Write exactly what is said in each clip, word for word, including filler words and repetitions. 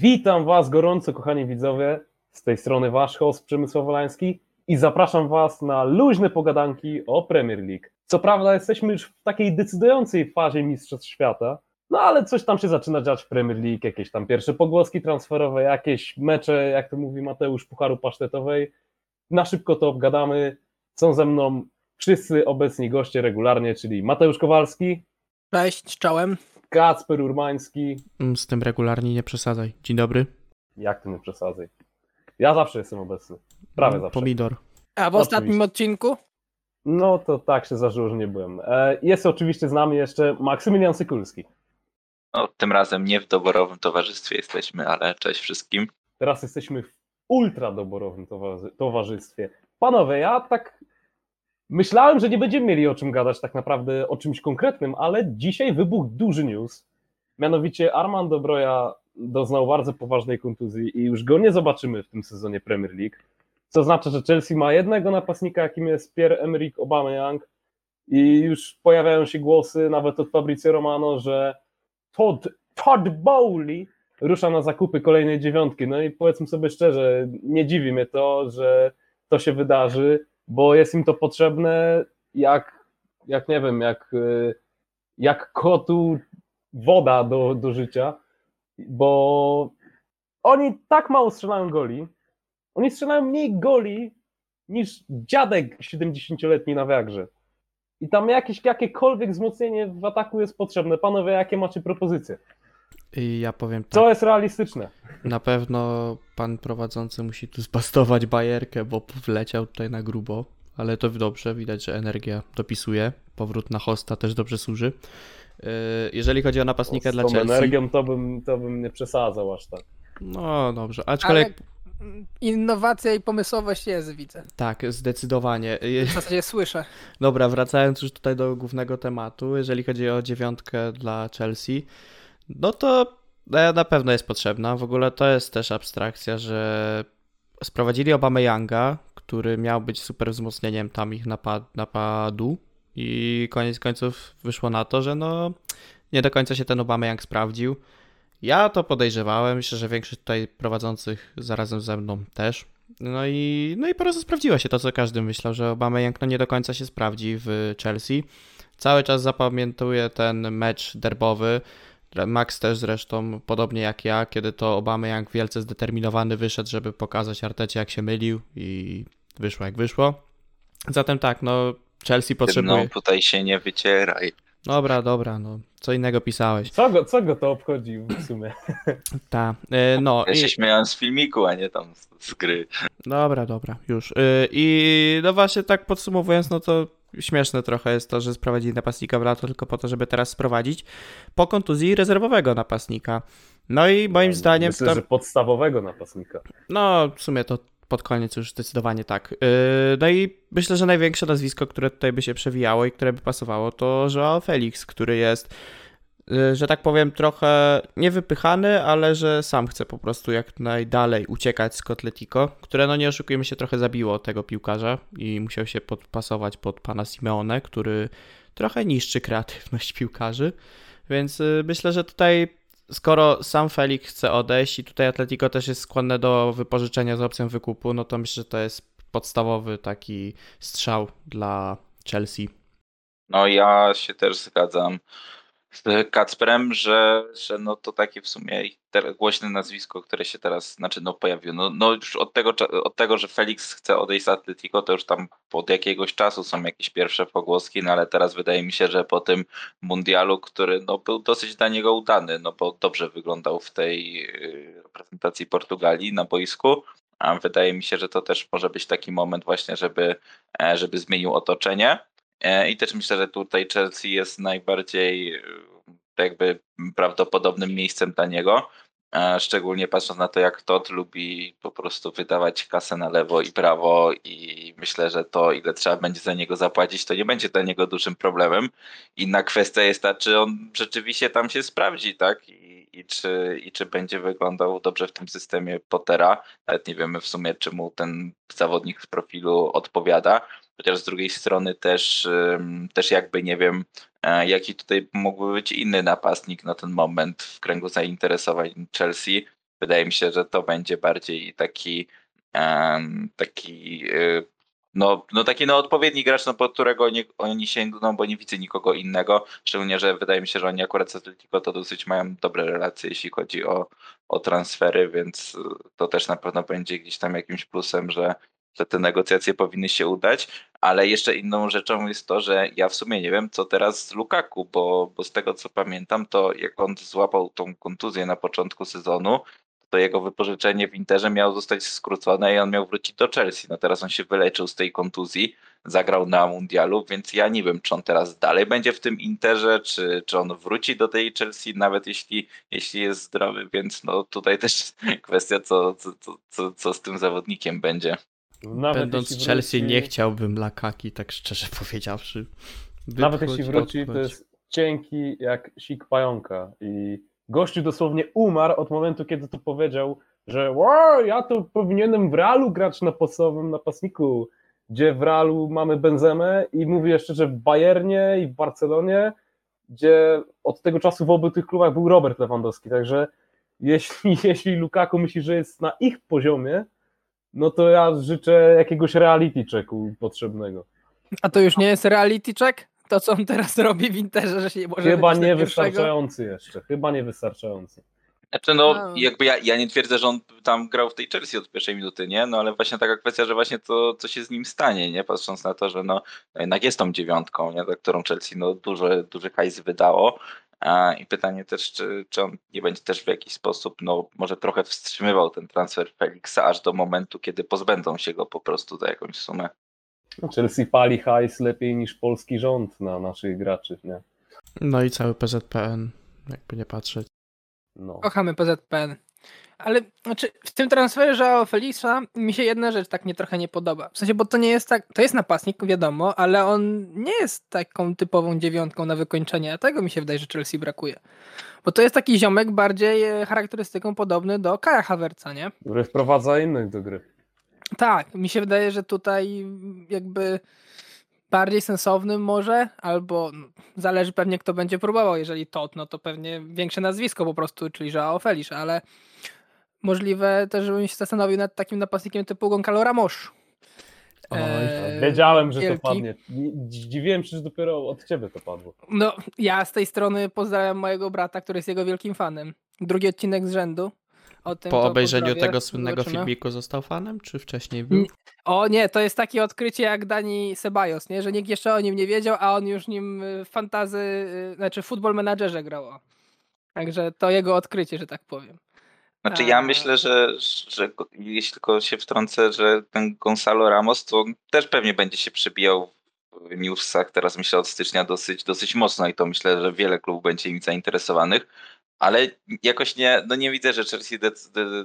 Witam Was gorąco, kochani widzowie, z tej strony Wasz host Przemysław Wolański i zapraszam Was na luźne pogadanki o Premier League. Co prawda jesteśmy już w takiej decydującej fazie Mistrzostw Świata, no ale coś tam się zaczyna dziać w Premier League, jakieś tam pierwsze pogłoski transferowe, jakieś mecze, jak to mówi Mateusz, Pucharu Pasztetowej. Na szybko to obgadamy, są ze mną wszyscy obecni goście regularnie, czyli Mateusz Kowalski. Cześć, czołem. Kacper Urmański. Z tym regularnie nie przesadzaj. Dzień dobry. Jak ty nie przesadzaj? Ja zawsze jestem obecny. Prawie no, zawsze. Pomidor. A w ostatnim odcinku? No to tak się zdarzyło, że nie byłem. Jest oczywiście z nami jeszcze Maksymilian Sykulski. No tym razem nie w doborowym towarzystwie jesteśmy, ale cześć wszystkim. Teraz jesteśmy w ultradoborowym towarzystwie. Panowie, ja tak... Myślałem, że nie będziemy mieli o czym gadać tak naprawdę, o czymś konkretnym, ale dzisiaj wybuchł duży news. Mianowicie Armando Broja doznał bardzo poważnej kontuzji i już go nie zobaczymy w tym sezonie Premier League, co oznacza, że Chelsea ma jednego napastnika, jakim jest Pierre-Emerick Aubameyang i już pojawiają się głosy nawet od Fabrizio Romano, że Todd, Todd Bowley rusza na zakupy kolejnej dziewiątki. No i powiedzmy sobie szczerze, nie dziwi mnie to, że to się wydarzy, bo jest im to potrzebne jak, jak nie wiem, jak, jak kotu woda do, do życia, bo oni tak mało strzelają goli, oni strzelają mniej goli niż dziadek siedemdziesięcioletni na Viagrze. I tam jakieś, jakiekolwiek wzmocnienie w ataku jest potrzebne. Panowie, jakie macie propozycje? I ja powiem tak. Co jest realistyczne? Na pewno pan prowadzący musi tu zbastować bajerkę, bo wleciał tutaj na grubo, ale to dobrze, widać, że energia dopisuje. Powrót na hosta też dobrze służy. Jeżeli chodzi o napastnika o, dla Chelsea... Z tą energią to bym, to bym nie przesadzał aż tak. No dobrze, aczkolwiek... Ale innowacja i pomysłowość jest, widzę. Tak, zdecydowanie. W zasadzie słyszę. Dobra, wracając już tutaj do głównego tematu, jeżeli chodzi o dziewiątkę dla Chelsea... No to na pewno jest potrzebna. W ogóle to jest też abstrakcja, że sprowadzili Aubameyanga, który miał być super wzmocnieniem tam ich napad- napadu i koniec końców wyszło na to, że no nie do końca się ten Aubameyang sprawdził. Ja to podejrzewałem, myślę, że większość tutaj prowadzących zarazem ze mną też. No i, no i po prostu sprawdziło się to, co każdy myślał, że Aubameyang no nie do końca się sprawdzi w Chelsea. Cały czas zapamiętuję ten mecz derbowy, Max też zresztą, podobnie jak ja, kiedy to Aubameyang wielce zdeterminowany wyszedł, żeby pokazać Artecie, jak się mylił i wyszło jak wyszło. Zatem tak, no Chelsea potrzebuje... No tutaj się nie wycieraj. Dobra, dobra, no co innego pisałeś. Co go, co go to obchodzi w sumie? Ta, yy, no. Ja się i... śmiałem z filmiku, a nie tam z, z gry. Dobra, dobra, już. Yy, I no właśnie tak podsumowując, no to śmieszne trochę jest to, że sprowadzili napastnika w lato tylko po to, żeby teraz sprowadzić po kontuzji rezerwowego napastnika. No i moim no, zdaniem... Myślę, tam... że podstawowego napastnika. No w sumie to pod koniec już zdecydowanie tak. No i myślę, że największe nazwisko, które tutaj by się przewijało i które by pasowało, to João Félix, który jest, że tak powiem, trochę niewypychany, ale że sam chce po prostu jak najdalej uciekać z Atletico, które, no nie oszukujemy się, trochę zabiło tego piłkarza i musiał się podpasować pod pana Simeone, który trochę niszczy kreatywność piłkarzy, więc myślę, że tutaj skoro sam Felix chce odejść i tutaj Atletico też jest skłonne do wypożyczenia z opcją wykupu, no to myślę, że to jest podstawowy taki strzał dla Chelsea. No ja się też zgadzam z Kacperem, że, że no to takie w sumie głośne nazwisko, które się teraz znaczy no pojawiło. No, no już od tego, od tego, że Felix chce odejść z Atletico, to już tam od jakiegoś czasu są jakieś pierwsze pogłoski, no ale teraz wydaje mi się, że po tym mundialu, który no był dosyć dla niego udany, no bo dobrze wyglądał w tej reprezentacji Portugalii na boisku, a wydaje mi się, że to też może być taki moment właśnie, żeby, żeby zmienił otoczenie. I też myślę, że tutaj Chelsea jest najbardziej jakby prawdopodobnym miejscem dla niego, szczególnie patrząc na to, jak Todd lubi po prostu wydawać kasę na lewo i prawo i myślę, że to, ile trzeba będzie za niego zapłacić, to nie będzie dla niego dużym problemem. Inna kwestia jest ta, czy on rzeczywiście tam się sprawdzi, tak? I, i, czy, i czy będzie wyglądał dobrze w tym systemie Pottera. Nawet nie wiemy w sumie, czy mu ten zawodnik w profilu odpowiada. Chociaż z drugiej strony też, też jakby nie wiem, jaki tutaj mógłby być inny napastnik na ten moment w kręgu zainteresowań Chelsea, Wydaje mi się, że to będzie bardziej taki um, taki yy, No, no taki no, odpowiedni gracz, no, po którego oni, oni sięgną, bo nie widzę nikogo innego. Szczególnie, że wydaje mi się, że oni akurat z Atletico to dosyć mają dobre relacje, jeśli chodzi o, o transfery, więc to też na pewno będzie gdzieś tam jakimś plusem, że, że te negocjacje powinny się udać. Ale jeszcze inną rzeczą jest to, że ja w sumie nie wiem, co teraz z Lukaku, bo, bo z tego, co pamiętam, to jak on złapał tą kontuzję na początku sezonu, to jego wypożyczenie w Interze miało zostać skrócone i on miał wrócić do Chelsea. No teraz on się wyleczył z tej kontuzji, zagrał na mundialu, więc ja nie wiem, czy on teraz dalej będzie w tym Interze, czy, czy on wróci do tej Chelsea, nawet jeśli, jeśli jest zdrowy, więc no tutaj też kwestia, co, co, co, co z tym zawodnikiem będzie. Nawet Będąc w Chelsea wróci... nie chciałbym Lukaki, tak szczerze powiedziawszy. Wychodź, nawet jeśli wróci, odchodź. To jest cienki jak sik pająka i gościu dosłownie umarł od momentu, kiedy to powiedział, że wow, ja to powinienem w Realu grać na podstawowym napastniku, gdzie w Realu mamy Benzemę i mówi jeszcze, że w Bayernie i w Barcelonie, gdzie od tego czasu w obu tych klubach był Robert Lewandowski, także jeśli, jeśli Lukaku myśli, że jest na ich poziomie, no to ja życzę jakiegoś reality checku potrzebnego. A to już nie jest reality check? To, co on teraz robi w Interze, że się nie może... Chyba nie wystarczający jeszcze, chyba nie wystarczający. Znaczy no, jakby ja, ja nie twierdzę, że on tam grał w tej Chelsea od pierwszej minuty, nie? No ale właśnie taka kwestia, że właśnie to, co się z nim stanie, nie? Patrząc na to, że no jednak jest tą dziewiątką, nie? Za którą Chelsea no duży, duży hajs wydało. A, i pytanie też, czy, czy on nie będzie też w jakiś sposób, no może trochę wstrzymywał ten transfer Feliksa aż do momentu, kiedy pozbędą się go po prostu za jakąś sumę. Chelsea pali hajs lepiej niż polski rząd na naszych graczy, nie? No i cały P Z P N, jakby nie patrzeć. No. Kochamy P Z P N. Ale znaczy, w tym transferze João Felixa mi się jedna rzecz tak mnie trochę nie podoba. W sensie, bo to nie jest tak, to jest napastnik, wiadomo, ale on nie jest taką typową dziewiątką na wykończenie. Tego mi się wydaje, że Chelsea brakuje. Bo to jest taki ziomek bardziej charakterystyką podobny do Kaja Havertza, nie? Który wprowadza innych do gry. Tak, mi się wydaje, że tutaj jakby bardziej sensownym może, albo zależy pewnie kto będzie próbował, jeżeli Todd, no to pewnie większe nazwisko po prostu, czyli João Félix, ale możliwe też, żebym się zastanowił nad takim napastnikiem typu Goncalo Ramos. Oj, e, wiedziałem, że wielki. To padnie. Dziwiłem się, że dopiero od ciebie to padło. No, ja z tej strony pozdrawiam mojego brata, który jest jego wielkim fanem. Drugi odcinek z rzędu. Po obejrzeniu tego słynnego Zobaczymy. filmiku został fanem, czy wcześniej był? O nie, to jest takie odkrycie jak Dani Sebajos, nie? Że nikt jeszcze o nim nie wiedział, a on już nim w fantazy, znaczy w Football Managerze grał. Także to jego odkrycie, że tak powiem. Znaczy ja myślę, że, że jeśli tylko się wtrącę, że ten Goncalo Ramos to też pewnie będzie się przebijał w newsach, teraz myślę od stycznia dosyć, dosyć mocno i to myślę, że wiele klubów będzie im zainteresowanych. Ale jakoś nie, no nie widzę, że Chelsea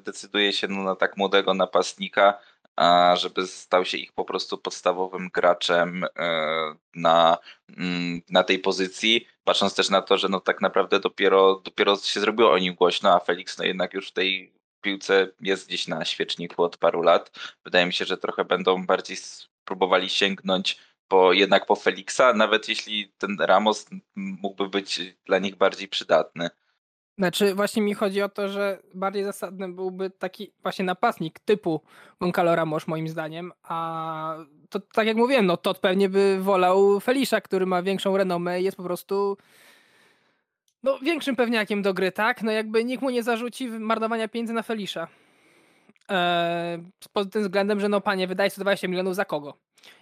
decyduje się no na tak młodego napastnika, żeby stał się ich po prostu podstawowym graczem na, na tej pozycji. Patrząc też na to, że no tak naprawdę dopiero, dopiero się zrobiło o nim głośno, a Felix no jednak już w tej piłce jest gdzieś na świeczniku od paru lat. Wydaje mi się, że trochę będą bardziej próbowali sięgnąć po, jednak po Feliksa, nawet jeśli ten Ramos mógłby być dla nich bardziej przydatny. Znaczy właśnie mi chodzi o to, że bardziej zasadny byłby taki właśnie napastnik typu Goncalo Ramos moim zdaniem, a to tak jak mówiłem, no Todd pewnie by wolał Felisza, który ma większą renomę i jest po prostu no większym pewniakiem do gry, tak? No jakby nikt mu nie zarzuci marnowania pieniędzy na Felisza. Eee, pod tym względem, że no panie, wydaje sto dwadzieścia milionów za kogo?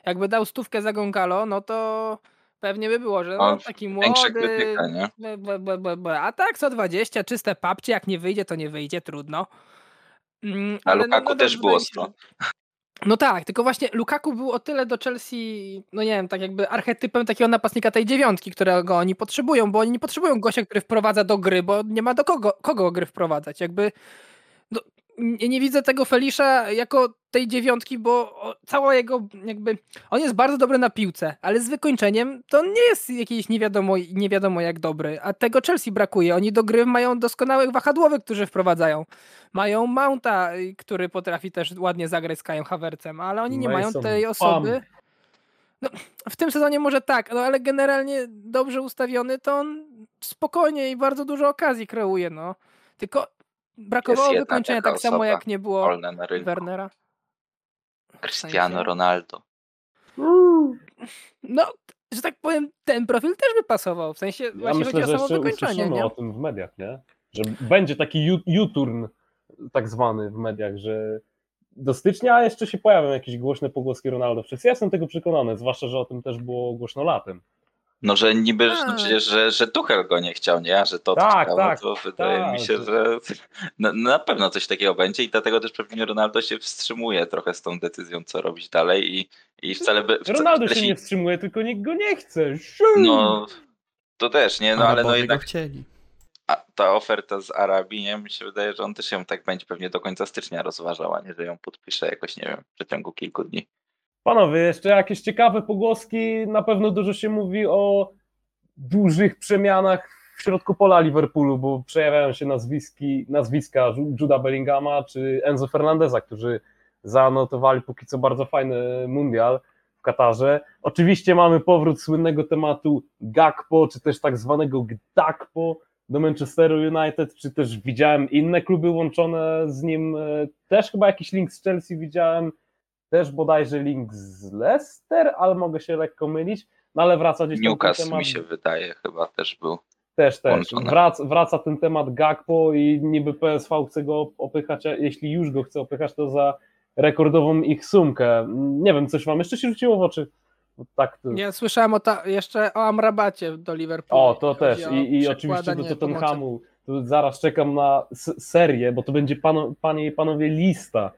Jakby dał stówkę za Goncalo, no to... Pewnie by było, że no, taki młody, krytyka, nie? B, b, b, b, a tak sto dwadzieścia, czyste papcie, jak nie wyjdzie, to nie wyjdzie, trudno. Mm, a ale Lukaku no, no, też było ostro. No tak, tylko właśnie Lukaku był o tyle do Chelsea, no nie wiem, tak jakby archetypem takiego napastnika tej dziewiątki, którego oni potrzebują, bo oni nie potrzebują gościa, który wprowadza do gry, bo nie ma do kogo, kogo gry wprowadzać, jakby... No, Nie, nie widzę tego Felisza jako tej dziewiątki, bo cała jego jakby, on jest bardzo dobry na piłce, ale z wykończeniem to on nie jest jakiś nie wiadomo, nie wiadomo jak dobry, a tego Chelsea brakuje. Oni do gry mają doskonałych wahadłowych, którzy wprowadzają. Mają Mounta, który potrafi też ładnie zagrać z Kajem Havertzem, ale oni nie Mason, mają tej osoby. No, w tym sezonie może tak, no ale generalnie dobrze ustawiony to on spokojnie i bardzo dużo okazji kreuje, no. Tylko brakowało wykończenia, tak samo jak nie było Wernera. Cristiano Ronaldo. Uuu. No, że tak powiem, ten profil też by pasował. W sensie ja właśnie myślę, chodzi o samo wykończenie. Nie? O tym w mediach, nie? Że będzie taki U-turn tak zwany w mediach, że do stycznia jeszcze się pojawią jakieś głośne pogłoski Ronaldo. Wszyscy, ja jestem tego przekonany, zwłaszcza, że o tym też było głośno latem. No, że niby, no przecież, że, że Tuchel go nie chciał, nie? Że to tak, chciało, tak, to wydaje tak, mi się, że na, na pewno coś takiego będzie i dlatego też pewnie Ronaldo się wstrzymuje trochę z tą decyzją, co robić dalej i, i wcale by... Wca, Ronaldo wcale się nie wstrzymuje, tylko nikt go nie chce. No, to też, nie? No, ale no jednak... Chcieli. A ta oferta z Arabii, nie? Mi się wydaje, że on też ją tak będzie pewnie do końca stycznia rozważała, nie? Że ją podpisze jakoś, nie wiem, w przeciągu kilku dni. Panowie, jeszcze jakieś ciekawe pogłoski, na pewno dużo się mówi o dużych przemianach w środku pola Liverpoolu, bo przejawiają się nazwiski, nazwiska Jude'a Bellingama czy Enzo Fernandeza, którzy zanotowali póki co bardzo fajny mundial w Katarze. Oczywiście mamy powrót słynnego tematu Gakpo, czy też tak zwanego Gdakpo do Manchesteru United, czy też widziałem inne kluby łączone z nim, też chyba jakiś link z Chelsea widziałem, też bodajże link z Leicester, ale mogę się lekko mylić, no ale wraca gdzieś Newcastle, ten temat. Newcastle mi się wydaje, chyba też był Też, też. Wraca, wraca ten temat Gakpo i niby P S V chce go opychać, a jeśli już go chce opychać, to za rekordową ich sumkę. Nie wiem, coś wam jeszcze się rzuciło w oczy? Tak to... Ja słyszałem o ta... jeszcze o Amrabacie do Liverpoolu. O, to też. I, i oczywiście do Tottenhamu. Tu zaraz czekam na serię, bo to będzie, panu, panie i panowie, lista.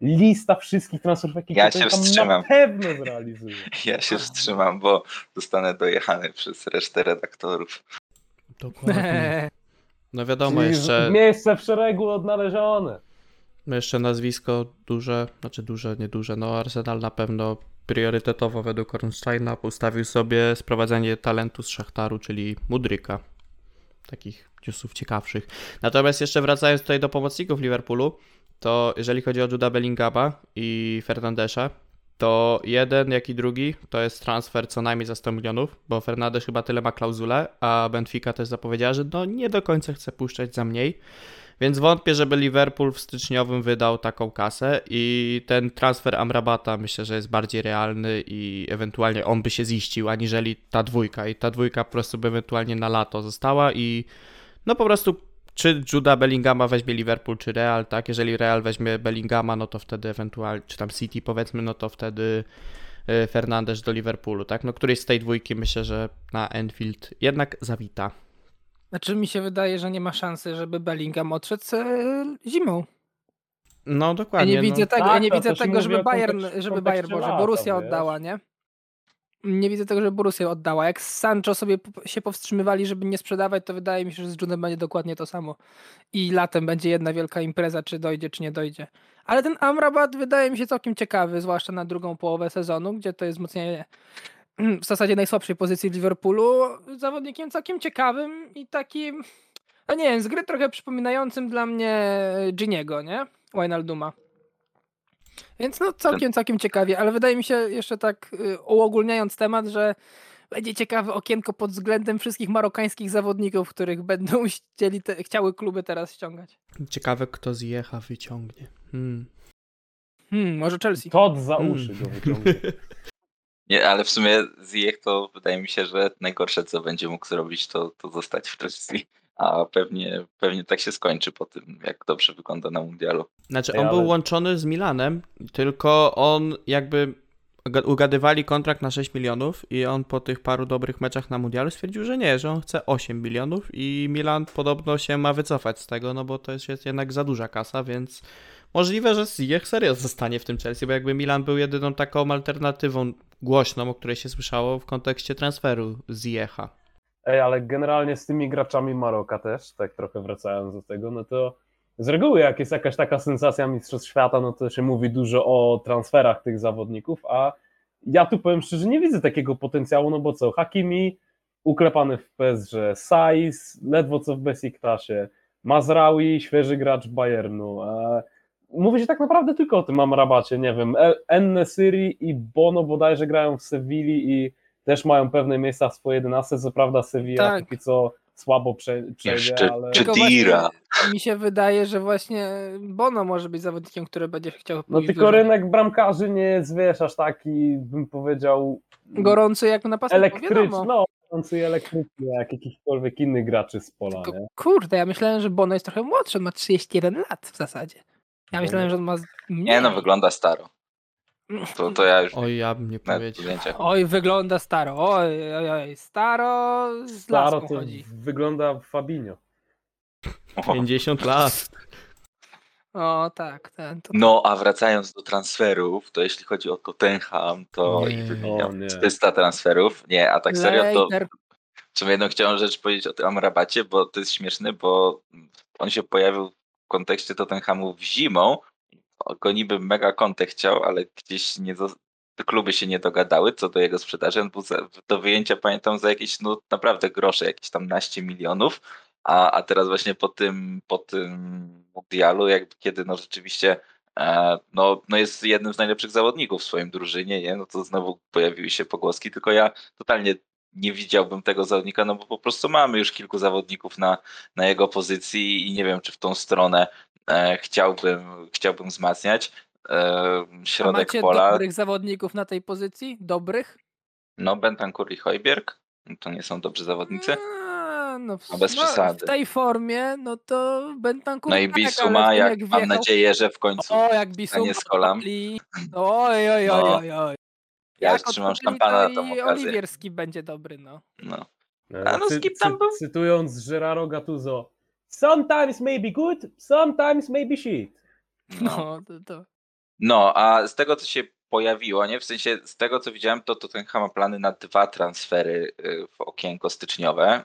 Lista wszystkich transferów, jakie ja się wstrzymam. Na pewno zrealizuję. Ja się wstrzymam, bo zostanę dojechany przez resztę redaktorów. Dokładnie. No wiadomo, czyli jeszcze... Miejsce w szeregu odnalezione. Jeszcze nazwisko duże, znaczy duże, nieduże, no Arsenal na pewno priorytetowo według Ornsteina ustawił sobie sprowadzenie talentu z Szachtaru, czyli Mudryka. Takich newsów ciekawszych. Natomiast jeszcze wracając tutaj do pomocników Liverpoolu, to jeżeli chodzi o Jude'a Bellingama i Fernandesza, to jeden jak i drugi to jest transfer co najmniej za sto milionów, bo Fernandes chyba tyle ma klauzulę, a Benfica też zapowiedziała, że no nie do końca chce puszczać za mniej, więc wątpię, żeby Liverpool w styczniowym wydał taką kasę i ten transfer Amrabata myślę, że jest bardziej realny i ewentualnie on by się ziścił, aniżeli ta dwójka i ta dwójka po prostu by ewentualnie na lato została i no po prostu czy Jude'a Bellingama weźmie Liverpool, czy Real, tak? Jeżeli Real weźmie Bellingama, no to wtedy ewentualnie, czy tam City powiedzmy, no to wtedy Fernandes do Liverpoolu, tak? No któryś z tej dwójki myślę, że na Anfield jednak zawita. Znaczy mi się wydaje, że nie ma szansy, żeby Bellingham odszedł zimą. No dokładnie. Ja nie widzę, no. tego, tak, ja nie widzę tego, żeby Bayern, kontekście, żeby Bayern, Boże, lata, Borussia oddała, nie? Nie widzę tego, żeby Borussia oddała. Jak z Sancho sobie się powstrzymywali, żeby nie sprzedawać, to wydaje mi się, że z Jude'em będzie dokładnie to samo. I latem będzie jedna wielka impreza, czy dojdzie, czy nie dojdzie. Ale ten Amrabat wydaje mi się całkiem ciekawy, zwłaszcza na drugą połowę sezonu, gdzie to jest wzmocnienie w zasadzie najsłabszej pozycji w Liverpoolu. Zawodnikiem całkiem ciekawym i takim, no nie wiem, z gry trochę przypominającym dla mnie Giniego, nie? Wijnalduma. Więc no całkiem, całkiem ciekawie, ale wydaje mi się jeszcze tak uogólniając temat, że będzie ciekawe okienko pod względem wszystkich marokańskich zawodników, których będą chcieli te, chciały kluby teraz ściągać. Ciekawe kto z Jecha wyciągnie. Hmm. Hmm, może Chelsea. Todd za uszy hmm. go wyciągnie. Nie, ale w sumie z Jech to wydaje mi się, że najgorsze co będzie mógł zrobić to, to zostać w Chelsea. A pewnie, pewnie tak się skończy po tym, jak dobrze wygląda na mundialu. Znaczy on był łączony z Milanem, tylko on jakby ugadywali kontrakt na sześć milionów i on po tych paru dobrych meczach na mundialu stwierdził, że nie, że on chce osiem milionów i Milan podobno się ma wycofać z tego, no bo to jest jednak za duża kasa, więc możliwe, że Ziyech serio zostanie w tym Chelsea, bo jakby Milan był jedyną taką alternatywą głośną, o której się słyszało w kontekście transferu Ziyecha. Ej, ale generalnie z tymi graczami Maroka też, tak trochę wracając do tego, no to z reguły jak jest jakaś taka sensacja mistrzostw świata, no to się mówi dużo o transferach tych zawodników, a ja tu powiem szczerze, nie widzę takiego potencjału, no bo co, Hakimi uklepany w P S G, Saiz ledwo co w Besiktasie, Mazraoui, świeży gracz Bayernu, a mówi się tak naprawdę tylko o tym Amrabacie, nie wiem, En-Nesyri i Bono bodajże grają w Sewilli i też mają pewne miejsca w swojej jedenastce, co prawda Sevilla tak. Póki co słabo przejdzie, jeszcze, ale... Czy Dira. Mi się wydaje, że właśnie Bono może być zawodnikiem, który będzie chciał... No tylko dużo. Rynek bramkarzy nie jest, wiesz, aż taki, bym powiedział... Gorący jak napastnik, elektryczny, no, gorący i elektryczny, jak jakichkolwiek innych graczy z pola. Tylko, nie? Kurde, ja myślałem, że Bono jest trochę młodszy, on ma trzydzieści jeden lat w zasadzie. Ja myślałem, że on ma... Nie, nie no, wygląda staro. To, to ja już... Oj, ja bym nie powiedział. Oj, wygląda staro. Oj, oj, oj. Staro z staro to chodzi. Wygląda Fabinho. pięćdziesiąt lat. O, tak. Ten, to... No, a wracając do transferów, to jeśli chodzi o Tottenham, to ich wymieniam trzysta transferów. Nie, a tak serio, to... W sumie jedną chciałem rzecz powiedzieć o tym Amrabacie, bo to jest śmieszne, bo on się pojawił w kontekście Tottenhamu w zimą, go niby mega Conte chciał, ale gdzieś nie do, kluby się nie dogadały co do jego sprzedaży. On był za, do wyjęcia, pamiętam, za jakieś no naprawdę grosze, jakieś tam naście milionów, a, a teraz właśnie po tym, po tym mundialu, jakby kiedy no rzeczywiście e, no, no jest jednym z najlepszych zawodników w swoim drużynie, nie? No to znowu pojawiły się pogłoski, tylko ja totalnie nie widziałbym tego zawodnika, no bo po prostu mamy już kilku zawodników na, na jego pozycji i nie wiem, czy w tą stronę Chciałbym, chciałbym wzmacniać e, środek macie pola. Macie dobrych zawodników na tej pozycji? Dobrych? No, Bentancur i Hojbjerg. No, to nie są dobrzy zawodnicy. A, no w, no, bez przesady. W tej formie, no to Bentancur... No i Bissouma, tak, jak, jak mam nadzieję, że w końcu o, jak Bissouma z kolan. Oj, oj, oj, oj, oj. Ja jak trzymam szampana na tą okazję. Oliwierski będzie dobry, no. no. A no, z kim tam był? Cytując Gerardo Gattuso. Sometimes maybe good, sometimes maybe shit. No, to, to. No, a z tego, co się pojawiło, nie? W sensie z tego, co widziałem, to Tottenham ma plany na dwa transfery w okienko styczniowe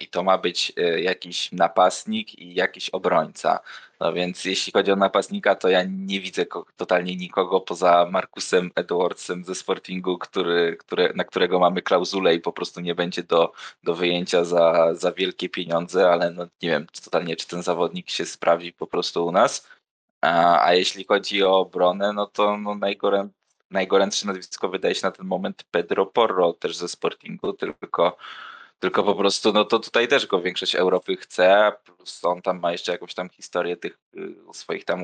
i to ma być jakiś napastnik i jakiś obrońca. No więc jeśli chodzi o napastnika, to ja nie widzę totalnie nikogo poza Markusem Edwardsem ze Sportingu, który, który, na którego mamy klauzulę i po prostu nie będzie do, do wyjęcia za, za wielkie pieniądze, ale no nie wiem totalnie, czy ten zawodnik się sprawdzi po prostu u nas. A, a jeśli chodzi o obronę, no to no najgorę, najgorętsze nazwisko wydaje się na ten moment Pedro Porro też ze Sportingu, tylko Tylko po prostu, no to tutaj też go większość Europy chce, plus on tam ma jeszcze jakąś tam historię tych swoich tam,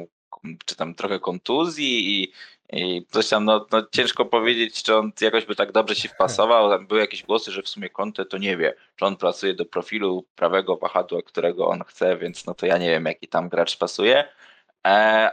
czy tam trochę kontuzji i, i coś tam, no, no ciężko powiedzieć, czy on jakoś by tak dobrze się wpasował. Tam były jakieś głosy, że w sumie Conte to nie wie, czy on pracuje do profilu prawego wahadła, którego on chce, więc no to ja nie wiem, jaki tam gracz pasuje.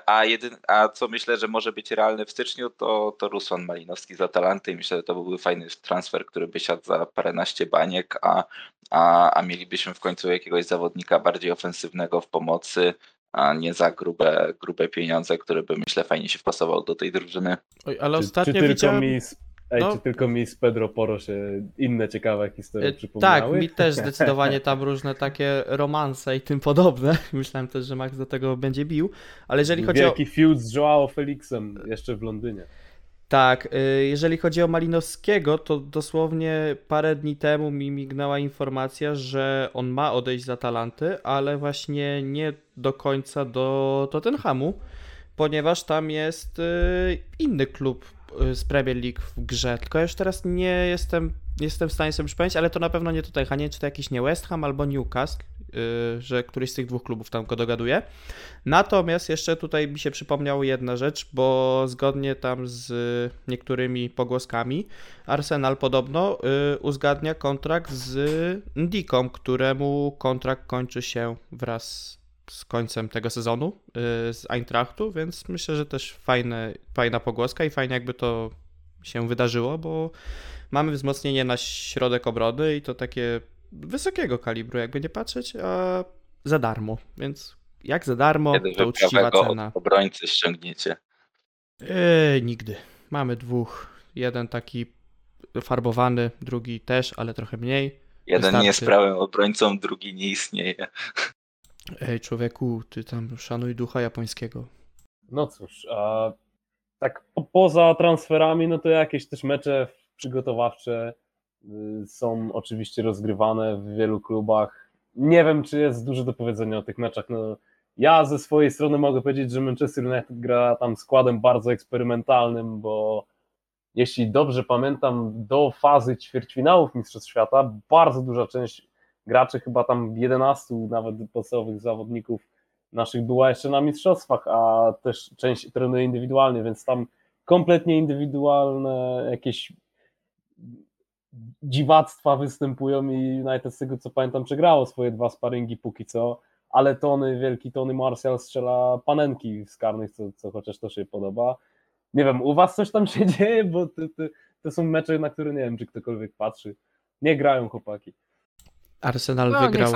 A, jedyn, a co myślę, że może być realne w styczniu, to, to Ruslan Malinowski z Atalanty i myślę, że to byłby fajny transfer, który by siadł za paręnaście baniek, a, a, a mielibyśmy w końcu jakiegoś zawodnika bardziej ofensywnego w pomocy, a nie za grube, grube pieniądze, który by myślę fajnie się wpasował do tej drużyny. Oj, ale ostatnio czy, czy widziałem... Ej, no. Czy tylko mi z Pedro Porro się inne ciekawe historie przypomniały? Tak, mi też zdecydowanie tam różne takie romanse i tym podobne. Myślałem też, że Max do tego będzie bił, ale jeżeli chodzi Wielki o... Wielki feud z João Felixem jeszcze w Londynie. Tak, jeżeli chodzi o Malinowskiego, to dosłownie parę dni temu mi mignęła informacja, że on ma odejść z Atalanty, ale właśnie nie do końca do Tottenhamu, ponieważ tam jest inny klub z Premier League w grze, tylko już teraz nie jestem, nie jestem w stanie sobie przypomnieć, ale to na pewno nie tutaj, a nie czy to jakiś nie West Ham albo Newcastle, yy, że któryś z tych dwóch klubów tam go dogaduje. Natomiast jeszcze tutaj mi się przypomniała jedna rzecz, bo zgodnie tam z niektórymi pogłoskami Arsenal podobno yy, uzgadnia kontrakt z Ndiką, któremu kontrakt kończy się wraz z końcem tego sezonu yy, z Eintrachtu, więc myślę, że też fajne, fajna pogłoska i fajnie jakby to się wydarzyło, bo mamy wzmocnienie na środek obrony i to takie wysokiego kalibru, jakby nie patrzeć, a za darmo, więc jak za darmo, kiedy to uczciwa cena. Obrońcy ściągniecie? Yy, nigdy. Mamy dwóch. Jeden taki farbowany, drugi też, ale trochę mniej. Jeden wystarczy. Nie jest prawym obrońcą, drugi nie istnieje. Ej, człowieku, ty tam szanuj ducha japońskiego. No cóż, a tak po, poza transferami, no to jakieś też mecze przygotowawcze są oczywiście rozgrywane w wielu klubach. Nie wiem, czy jest dużo do powiedzenia o tych meczach. No, ja ze swojej strony mogę powiedzieć, że Manchester United gra tam składem bardzo eksperymentalnym, bo jeśli dobrze pamiętam, do fazy ćwierćfinałów Mistrzostw Świata bardzo duża część graczy, chyba tam jedenastu nawet podstawowych zawodników naszych była jeszcze na mistrzostwach, a też część trenuje indywidualnie, więc tam kompletnie indywidualne jakieś dziwactwa występują i United, z tego co pamiętam, przegrało swoje dwa sparingi póki co, ale Tony, wielki Tony Martial strzela panenki z karnych, co, co chociaż to się podoba. Nie wiem, u was coś tam się dzieje, bo te, te, to są mecze, na które nie wiem, czy ktokolwiek patrzy. Nie grają chłopaki. Arsenal no, wygrał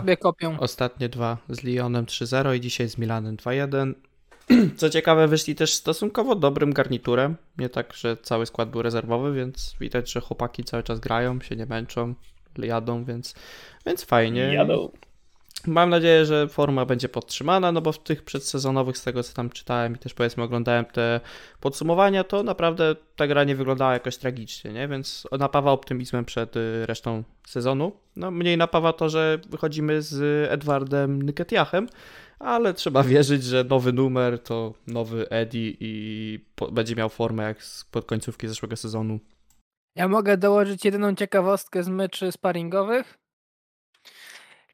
ostatnie dwa z Lyonem trzy zero i dzisiaj z Milanem dwa jeden. Co ciekawe, wyszli też stosunkowo dobrym garniturem. Nie tak, że cały skład był rezerwowy, więc widać, że chłopaki cały czas grają, się nie męczą, jadą, więc, więc fajnie. Jadą. Mam nadzieję, że forma będzie podtrzymana, no bo w tych przedsezonowych, z tego co tam czytałem i też powiedzmy oglądałem te podsumowania, to naprawdę ta gra nie wyglądała jakoś tragicznie, nie? Więc napawa optymizmem przed resztą sezonu. No mniej napawa to, że wychodzimy z Edwardem Nketiahem, ale trzeba wierzyć, że nowy numer to nowy Eddie i po- będzie miał formę jak pod końcówki zeszłego sezonu. Ja mogę dołożyć jedyną ciekawostkę z meczy sparingowych.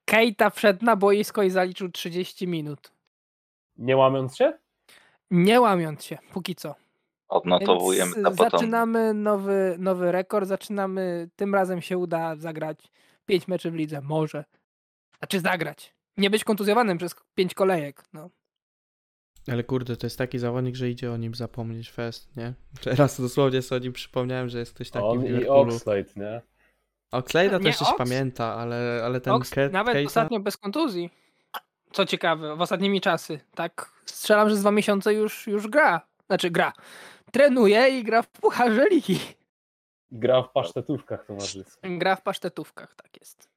Keita wszedł na boisko i zaliczył trzydzieści minut. Nie łamiąc się? Nie łamiąc się, póki co. Odnotowujemy na potem. Zaczynamy nowy, nowy rekord, zaczynamy, tym razem się uda zagrać pięć meczy w lidze, może. Znaczy zagrać. Nie być kontuzjowanym przez pięć kolejek. No. Ale kurde, to jest taki zawodnik, że idzie o nim zapomnieć fest, nie? Teraz dosłownie sobie o nim przypomniałem, że jest ktoś taki on w Liverpoolu. On i Oxlade, nie? Oxlade'a też coś pamięta, ale, ale ten Ox, Ket, nawet Kejsa... ostatnio bez kontuzji. Co ciekawe, w ostatnimi czasy. Tak strzelam, że z dwa miesiące już, już gra. Znaczy gra. Trenuje i gra w pucharze ligi. Gra w pasztetówkach towarzyskich. Gra w pasztetówkach, tak jest.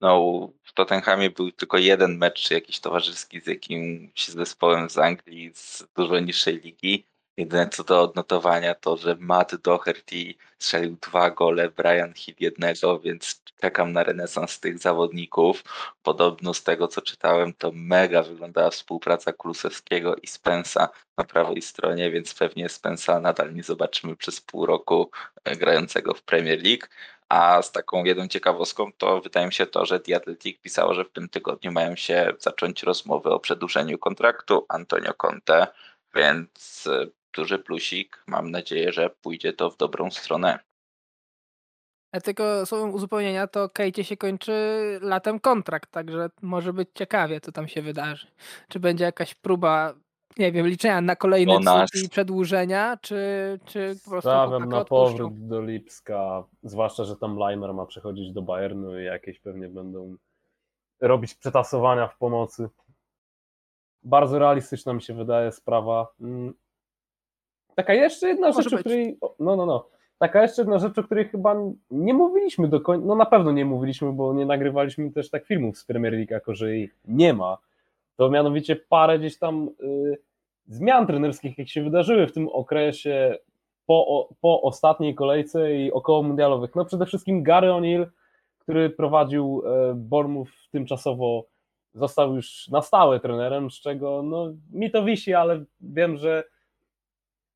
No, w Tottenhamie był tylko jeden mecz jakiś towarzyski z jakimś zespołem z Anglii z dużo niższej ligi. Jedyne co do odnotowania to, że Matt Doherty strzelił dwa gole, Brian Hill jednego, więc czekam na renesans tych zawodników. Podobno z tego co czytałem, to mega wyglądała współpraca Kulusewskiego i Spensa na prawej stronie, więc pewnie Spensa nadal nie zobaczymy przez pół roku grającego w Premier League. A z taką jedną ciekawostką to wydaje mi się to, że The Athletic pisało, że w tym tygodniu mają się zacząć rozmowy o przedłużeniu kontraktu Antonio Conte, więc duży plusik. Mam nadzieję, że pójdzie to w dobrą stronę. Ja tylko słowem uzupełnienia, to Kejcie się kończy latem kontrakt, także może być ciekawie, co tam się wydarzy. Czy będzie jakaś próba, nie wiem, liczenia na kolejne i przedłużenia, czy, czy po prostu... Stawiam na powrót odpuszczą do Lipska, zwłaszcza, że tam Leimer ma przechodzić do Bayernu i jakieś pewnie będą robić przetasowania w pomocy. Bardzo realistyczna mi się wydaje sprawa. Taka jeszcze jedna Może rzecz, być. o której... No, no, no. Taka jeszcze jedna rzecz, o której chyba nie mówiliśmy do końca. No na pewno nie mówiliśmy, bo nie nagrywaliśmy też tak filmów z Premier League, jako że jej nie ma. To mianowicie parę gdzieś tam y, zmian trenerskich, jak się wydarzyły w tym okresie po, o, po ostatniej kolejce i około mundialowych. No przede wszystkim Gary O'Neill, który prowadził y, Bournemouth tymczasowo, został już na stałe trenerem, z czego no mi to wisi, ale wiem, że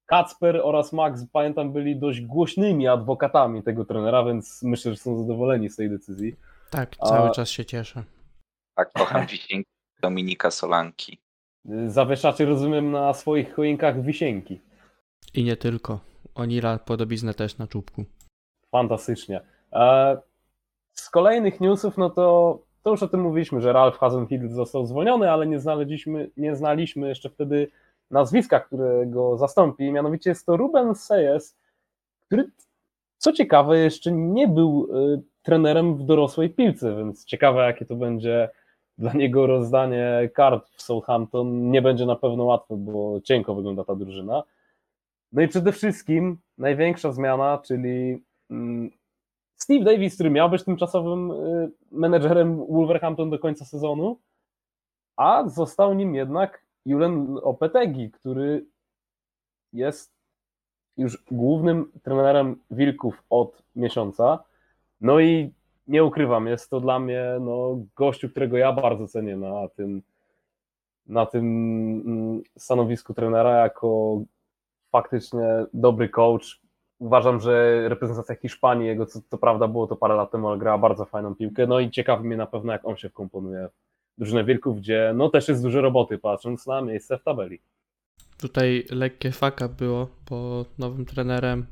Kacper oraz Max, pamiętam, byli dość głośnymi adwokatami tego trenera, więc myślę, że są zadowoleni z tej decyzji. Tak, cały A... czas się cieszę. Tak, kocham wisienki Dominika Solanki. Zawieszacie, rozumiem, na swoich choinkach wisienki. I nie tylko. Onira podobiznę też na czubku. Fantastycznie. Z kolejnych newsów, no to, to już o tym mówiliśmy, że Ralph Hasenhüttl został zwolniony, ale nie znaleźliśmy, nie znaliśmy jeszcze wtedy nazwiska, które go zastąpi, mianowicie jest to Ruben Seyes, który, co ciekawe, jeszcze nie był y, trenerem w dorosłej piłce, więc ciekawe, jakie to będzie dla niego rozdanie kart w Southampton. Nie będzie na pewno łatwe, bo cienko wygląda ta drużyna. No i przede wszystkim największa zmiana, czyli y, Steve Davis, który miał być tymczasowym y, menedżerem Wolverhampton do końca sezonu, a został nim jednak Julen Opetegi, który jest już głównym trenerem Wilków od miesiąca. No i nie ukrywam, jest to dla mnie no, gościu, którego ja bardzo cenię na tym, na tym stanowisku trenera, jako faktycznie dobry coach, uważam, że reprezentacja Hiszpanii, jego co, co prawda było to parę lat temu, ale grała bardzo fajną piłkę, no i ciekawi mnie na pewno, jak on się wkomponuje w drużynę Wilków, gdzie no też jest dużo roboty, patrząc na miejsce w tabeli. Tutaj lekkie fuck up było, bo nowym trenerem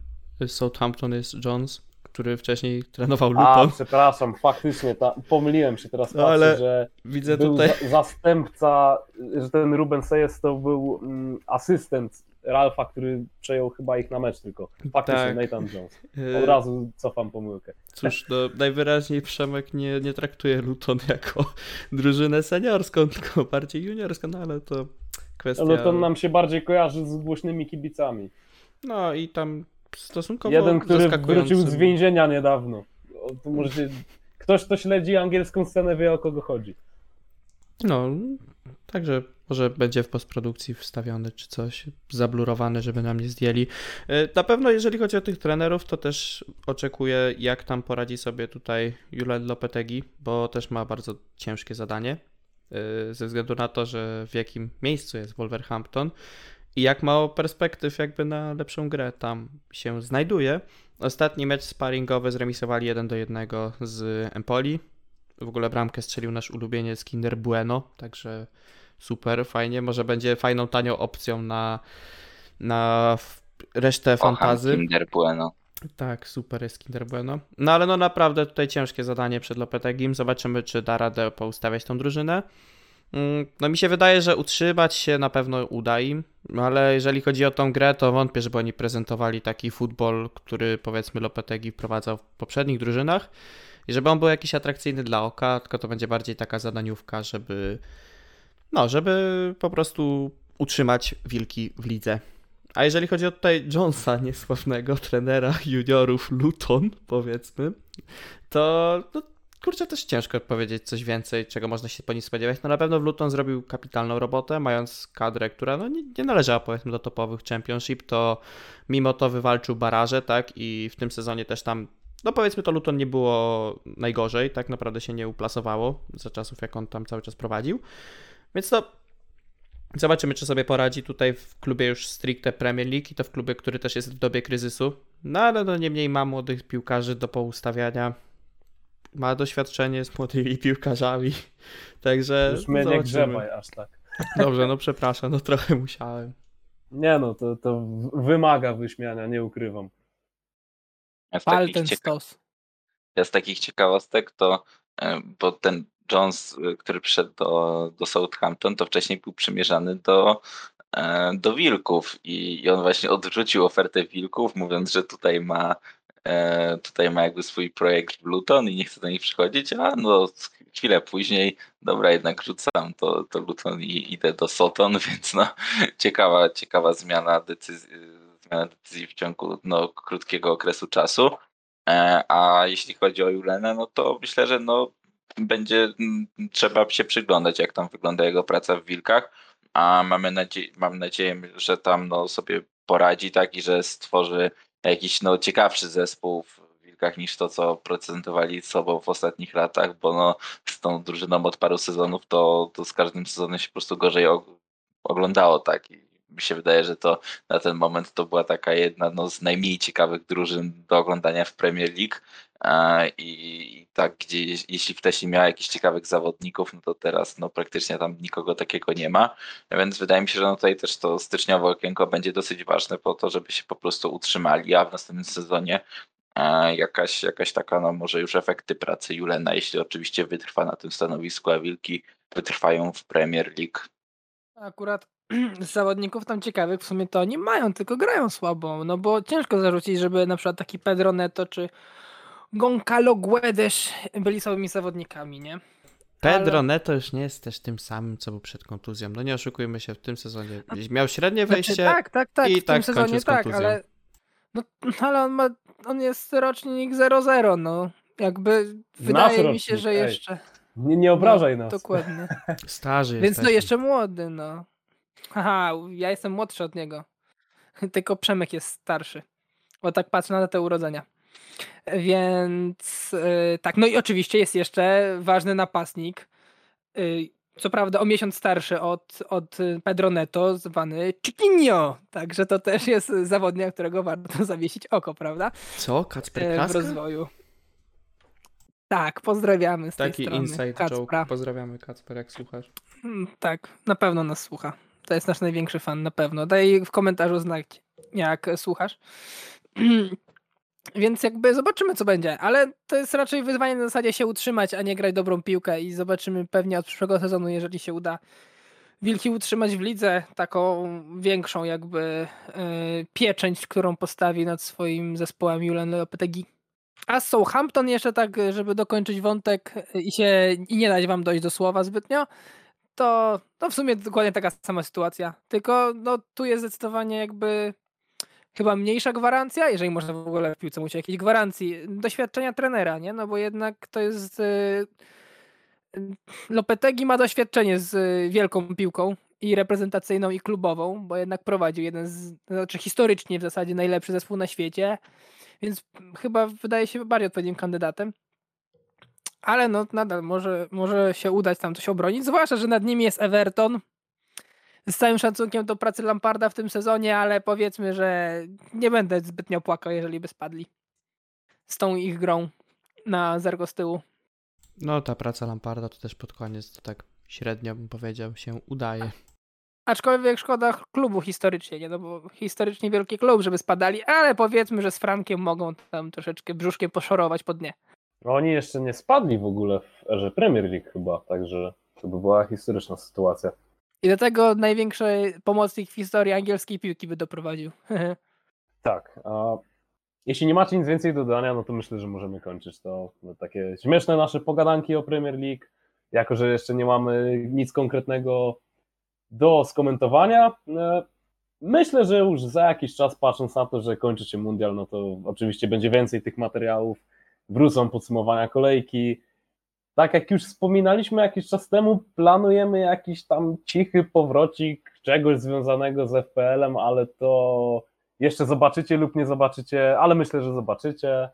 Southampton jest Jones, który wcześniej trenował Luton. A, przepraszam, faktycznie, ta, pomyliłem się teraz, no, patrzę, że widzę był tutaj za, zastępca, że ten Ruben Seyes to był mm, asystent Ralfa, który przejął chyba ich na mecz tylko. Faktycznie, tak. Nathan Jones. Od razu cofam pomyłkę. Cóż, no, najwyraźniej Przemek nie, nie traktuje Luton jako drużynę seniorską, tylko bardziej juniorską, no ale to kwestia... Luton nam się bardziej kojarzy z głośnymi kibicami. No i tam stosunkowo jeden, który wrócił z więzienia niedawno. O, to możecie... Ktoś, kto śledzi angielską scenę, wie, o kogo chodzi. No, także może będzie w postprodukcji wstawiony czy coś, zablurowany, żeby nam nie zdjęli. Na pewno jeżeli chodzi o tych trenerów, to też oczekuję, jak tam poradzi sobie tutaj Julen Lopetegui, bo też ma bardzo ciężkie zadanie ze względu na to, że w jakim miejscu jest Wolverhampton i jak mało perspektyw jakby na lepszą grę tam się znajduje. Ostatni mecz sparingowy zremisowali jeden do jednego z Empoli. W ogóle bramkę strzelił nasz ulubieniec Kinder Bueno, także super, fajnie. Może będzie fajną, tanią opcją na, na resztę fantazy. Kinder Bueno. Tak, super jest Kinder Bueno. No ale no naprawdę tutaj ciężkie zadanie przed Lopetegim. Zobaczymy, czy da radę poustawiać tą drużynę. No mi się wydaje, że utrzymać się na pewno uda im, ale jeżeli chodzi o tą grę, to wątpię, żeby oni prezentowali taki futbol, który powiedzmy Lopetegui wprowadzał w poprzednich drużynach. I żeby on był jakiś atrakcyjny dla oka, tylko to będzie bardziej taka zadaniówka, żeby no, żeby po prostu utrzymać Wilki w lidze. A jeżeli chodzi o tutaj Jonesa, niesławnego trenera juniorów Luton, powiedzmy, to no, kurczę, też ciężko powiedzieć coś więcej, czego można się po nim spodziewać. No na pewno w Luton zrobił kapitalną robotę, mając kadrę, która no, nie, nie należała powiedzmy do topowych Championship, to mimo to wywalczył baraże, tak, i w tym sezonie też tam no powiedzmy to Luton nie było najgorzej, tak naprawdę się nie uplasowało za czasów, jak on tam cały czas prowadził. Więc no zobaczymy, czy sobie poradzi tutaj w klubie już stricte Premier League i to w klubie, który też jest w dobie kryzysu. No ale no niemniej ma młodych piłkarzy do poustawiania, ma doświadczenie z młodymi piłkarzami, także już mnie nie grzebaj aż tak. Dobrze, no przepraszam, no trochę musiałem. Nie no, to, to wymaga wyśmiania, nie ukrywam. Ja z, takich cieka- ja z takich ciekawostek to, bo ten Jones, który przyszedł do, do Southampton, to wcześniej był przymierzany do, do Wilków i, i on właśnie odrzucił ofertę Wilków, mówiąc, że tutaj ma tutaj ma jakby swój projekt w Luton i nie chce do nich przychodzić, a no chwilę później, dobra, jednak rzucam to, to Luton i idę do Soton, więc no ciekawa, ciekawa zmiana decyzji, zmiana decyzji w ciągu no, krótkiego okresu czasu. A jeśli chodzi o Julena, no to myślę, że no będzie trzeba się przyglądać, jak tam wygląda jego praca w Wilkach, a mamy nadzie- mam nadzieję, że tam no, sobie poradzi, tak, i że stworzy jakiś no, ciekawszy zespół w Wilkach niż to, co prezentowali sobą w ostatnich latach, bo no, z tą drużyną od paru sezonów to, to z każdym sezonem się po prostu gorzej og- oglądało, tak, i mi się wydaje, że to na ten moment to była taka jedna no, z najmniej ciekawych drużyn do oglądania w Premier League. I tak, gdzie jeśli wcześniej miała jakichś ciekawych zawodników, no to teraz no, praktycznie tam nikogo takiego nie ma, więc wydaje mi się, że no, tutaj też to styczniowe okienko będzie dosyć ważne po to, żeby się po prostu utrzymali, a w następnym sezonie jakaś, jakaś taka no, może już efekty pracy Julena, jeśli oczywiście wytrwa na tym stanowisku, a Wilki wytrwają w Premier League. Akurat z zawodników tam ciekawych w sumie to nie mają, tylko grają słabo, no bo ciężko zarzucić, żeby na przykład taki Pedro Neto czy Goncalo Guedes byli słabymi zawodnikami, nie? Pedro Ale... Neto już nie jest też tym samym, co był przed kontuzją. No nie oszukujmy się, w tym sezonie miał średnie wejście, znaczy, tak, tak, tak, i w tak tym sezonie tak, ale no, ale on ma, on jest rocznik zero zero, no jakby wydaje Nasz mi się, rocznik, że jeszcze... Nie, nie obrażaj no, nas. Dokładnie. Starzy jest. Więc no jeszcze młody, no. Haha, ja jestem młodszy od niego. Tylko Przemek jest starszy. Bo tak patrzę na te urodzenia. Więc yy, tak, no i oczywiście jest jeszcze ważny napastnik, yy, co prawda o miesiąc starszy od, od Pedro Neto, zwany Chiquinho. Także to też jest zawodnik, którego warto zawiesić oko, prawda? Co? Kacper Kaska? W rozwoju. Tak, pozdrawiamy z Taki tej strony. Taki inside joke. Pozdrawiamy Kacper, jak słuchasz. Tak, na pewno nas słucha. To jest nasz największy fan, na pewno. Daj w komentarzu znak, jak słuchasz. Więc jakby zobaczymy, co będzie, ale to jest raczej wyzwanie na zasadzie się utrzymać, a nie grać dobrą piłkę i zobaczymy pewnie od przyszłego sezonu, jeżeli się uda Wilki utrzymać w lidze taką większą jakby yy, pieczęć, którą postawi nad swoim zespołem Julen Lopetegui. A Southampton jeszcze tak, żeby dokończyć wątek i się i nie dać wam dojść do słowa zbytnio, to, to w sumie dokładnie taka sama sytuacja, tylko no tu jest zdecydowanie jakby chyba mniejsza gwarancja, jeżeli można w ogóle w piłce mówić o jakiejś gwarancji, doświadczenia trenera, nie? No bo jednak to jest... Lopetegui ma doświadczenie z wielką piłką i reprezentacyjną, i klubową, bo jednak prowadził jeden z... Znaczy historycznie w zasadzie najlepszy zespół na świecie, więc chyba wydaje się bardziej odpowiednim kandydatem. Ale no nadal może, może się udać tam coś obronić, zwłaszcza, że nad nimi jest Everton. Z całym szacunkiem do pracy Lamparda w tym sezonie, ale powiedzmy, że nie będę zbytnio płakał, jeżeli by spadli z tą ich grą na zergo z tyłu. No ta praca Lamparda to też pod koniec, to tak średnio bym powiedział, się udaje. Aczkolwiek szkoda klubu historycznie, nie? No bo historycznie wielki klub, żeby spadali, ale powiedzmy, że z Frankiem mogą tam troszeczkę brzuszkiem poszorować po dnie. No oni jeszcze nie spadli w ogóle w erze Premier League chyba, także to by była historyczna sytuacja. I do tego największy pomocnik w historii angielskiej piłki by doprowadził. Tak. A jeśli nie macie nic więcej do dodania, no to myślę, że możemy kończyć to. No, takie śmieszne nasze pogadanki o Premier League. Jako że jeszcze nie mamy nic konkretnego do skomentowania. Myślę, że już za jakiś czas, patrząc na to, że kończy się mundial, no to oczywiście będzie więcej tych materiałów. Wrócą podsumowania kolejki. Tak jak już wspominaliśmy jakiś czas temu, planujemy jakiś tam cichy powrocik czegoś związanego z F P L-em, ale to jeszcze zobaczycie lub nie zobaczycie, ale myślę, że zobaczycie.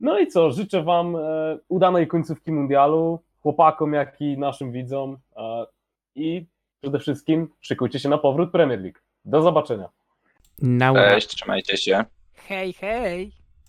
No i co, życzę wam udanej końcówki mundialu, chłopakom jak i naszym widzom i przede wszystkim szykujcie się na powrót Premier League. Do zobaczenia. Cześć, trzymajcie się. Hej, hej.